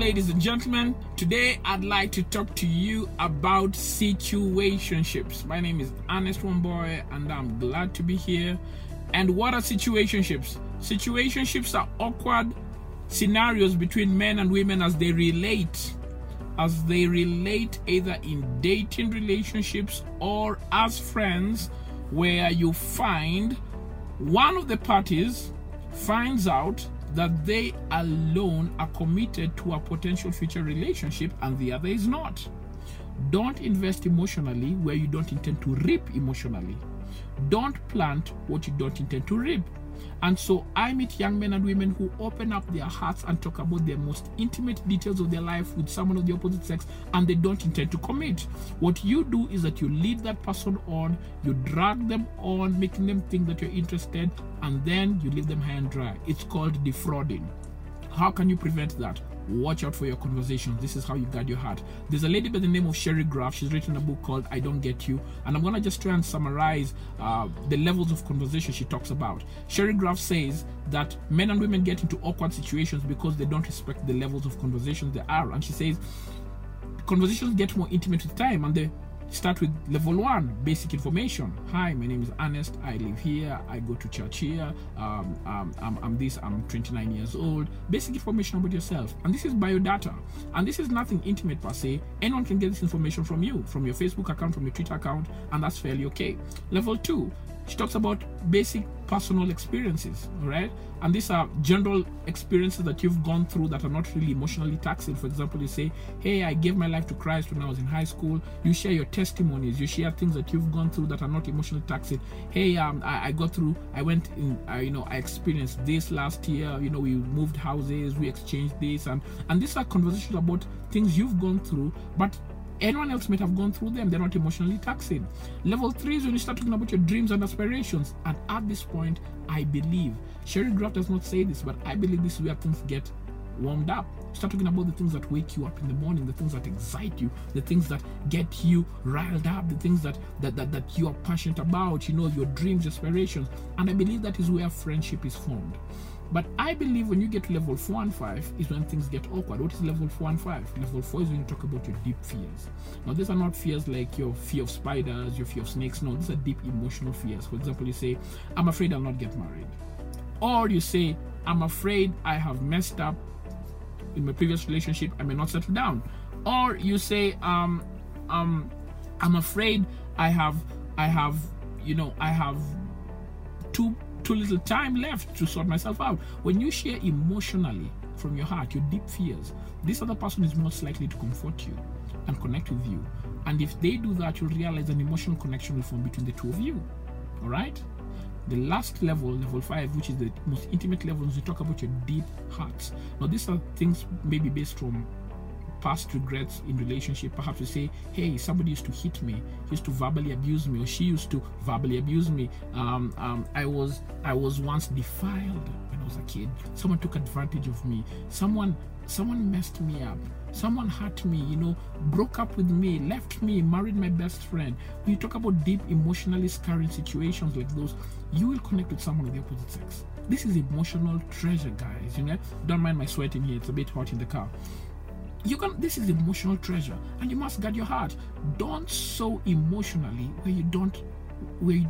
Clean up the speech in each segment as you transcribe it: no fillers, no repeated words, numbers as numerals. ladies and gentlemen. Today I'd like to talk to you about situationships. My name is Ernest Wamboye and I'm glad to be here. And what are situationships? Situationships are awkward scenarios between men and women as they relate. Either in dating relationships or as friends, where you find one of the parties finds out that they alone are committed to a potential future relationship and the other is not. Don't invest emotionally where you don't intend to reap emotionally. Don't plant what you don't intend to reap. And so I meet young men and women who open up their hearts and talk about their most intimate details of their life with someone of the opposite sex, and they don't intend to commit. What you do is that you lead that person on, you drag them on, making them think that you're interested, and then you leave them high and dry. It's called defrauding. How can you prevent that? Watch out for your conversations. This is how you guard your heart. There's a lady by the name of Shari Graf. She's written a book called I Don't Get You. And I'm going to just try and summarize the levels of conversation she talks about. Shari Graf says that men and women get into awkward situations because they don't respect the levels of conversations they are. And she says conversations get more intimate with time, and they start with level one, basic information. Hi, my name is Ernest. I live here. I go to church here. I'm 29 years old. Basic information about yourself. And this is biodata. And this is nothing intimate per se. Anyone can get this information from you, from your Facebook account, from your Twitter account, and that's fairly okay. Level two, she talks about basic personal experiences, right? And these are general experiences that you've gone through that are not really emotionally taxing. For example, you say, hey, I gave my life to Christ when I was in high school. You share your testimonies. You share things that you've gone through that are not emotionally taxing. Hey, I experienced this last year. You know, we moved houses, we exchanged this. And these are conversations about things you've gone through, but anyone else might have gone through them. They're not emotionally taxing. Level three is when you start talking about your dreams and aspirations. And at this point, I believe, Shari Graf does not say this, but I believe this is where things get warmed up. Start talking about the things that wake you up in the morning, the things that excite you, the things that get you riled up, the things that you are passionate about, you know, your dreams, aspirations. And I believe that is where friendship is formed. But I believe when you get to level 4 and 5 is when things get awkward. What is level 4 and 5? Level 4 is when you talk about your deep fears. Now, these are not fears like your fear of spiders, your fear of snakes. No, these are deep emotional fears. For example, you say, I'm afraid I'll not get married. Or you say, I'm afraid I have messed up in my previous relationship. I may not settle down. Or you say, I'm afraid I have too little time left to sort myself out. When you share emotionally from your heart your deep fears, this other person is most likely to comfort you and connect with you. And if they do that, you'll realize an emotional connection will form between the two of you. All right? The last level, level 5, which is the most intimate level, is to talk about your deep hearts. Now, these are things maybe based from past regrets in relationship. Perhaps you say, hey, somebody used to hit me, he used to verbally abuse me, or she used to verbally abuse me. I was once defiled when I was a kid. Someone took advantage of me. Someone messed me up. Someone hurt me, you know, broke up with me, left me, married my best friend. When you talk about deep, emotionally scarring situations like those, you will connect with someone of the opposite sex. This is emotional treasure, guys. You know, don't mind my sweating here. It's a bit hot in the car. This is emotional treasure, and you must guard your heart. Don't sow emotionally where you don't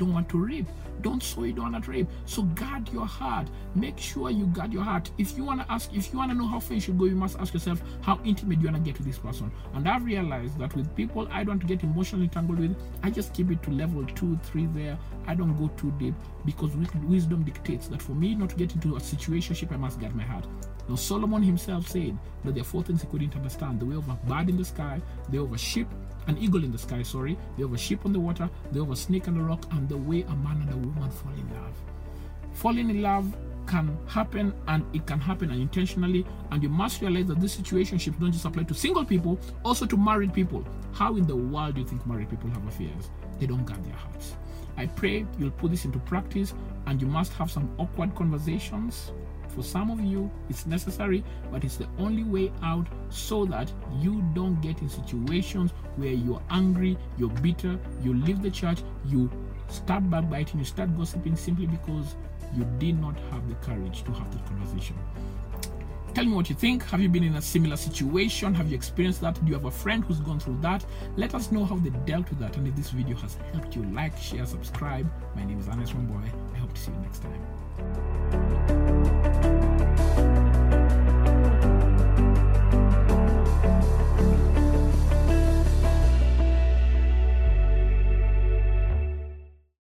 want to reap. Don't sow you don't want to reap. So guard your heart. Make sure you guard your heart. If you want to know how far you should go, you must ask yourself how intimate you want to get with this person. And I've realized that with people I don't get emotionally tangled with, I just keep it to level 2, 3 there. I don't go too deep because wisdom dictates that for me not to get into a situationship, I must guard my heart. Now, Solomon himself said that there are 4 things he couldn't understand: the way of a bird in the sky, the way of an eagle in the sky, the way of a ship on the water, the way of a snake on the rock, and the way a man and a woman fall in love. Falling in love can happen, and it can happen unintentionally, and you must realize that these situationships don't just apply to single people, also to married people. How in the world do you think married people have affairs? They don't guard their hearts. I pray you'll put this into practice, and you must have some awkward conversations. For some of you, it's necessary, but it's the only way out so that you don't get in situations where you're angry, you're bitter, you leave the church, you start backbiting, you start gossiping simply because you did not have the courage to have the conversation. Tell me what you think. Have you been in a similar situation? Have you experienced that? Do you have a friend who's gone through that? Let us know how they dealt with that. And if this video has helped you, like, share, subscribe. My name is Ernest Wamboye. I hope to see you next time.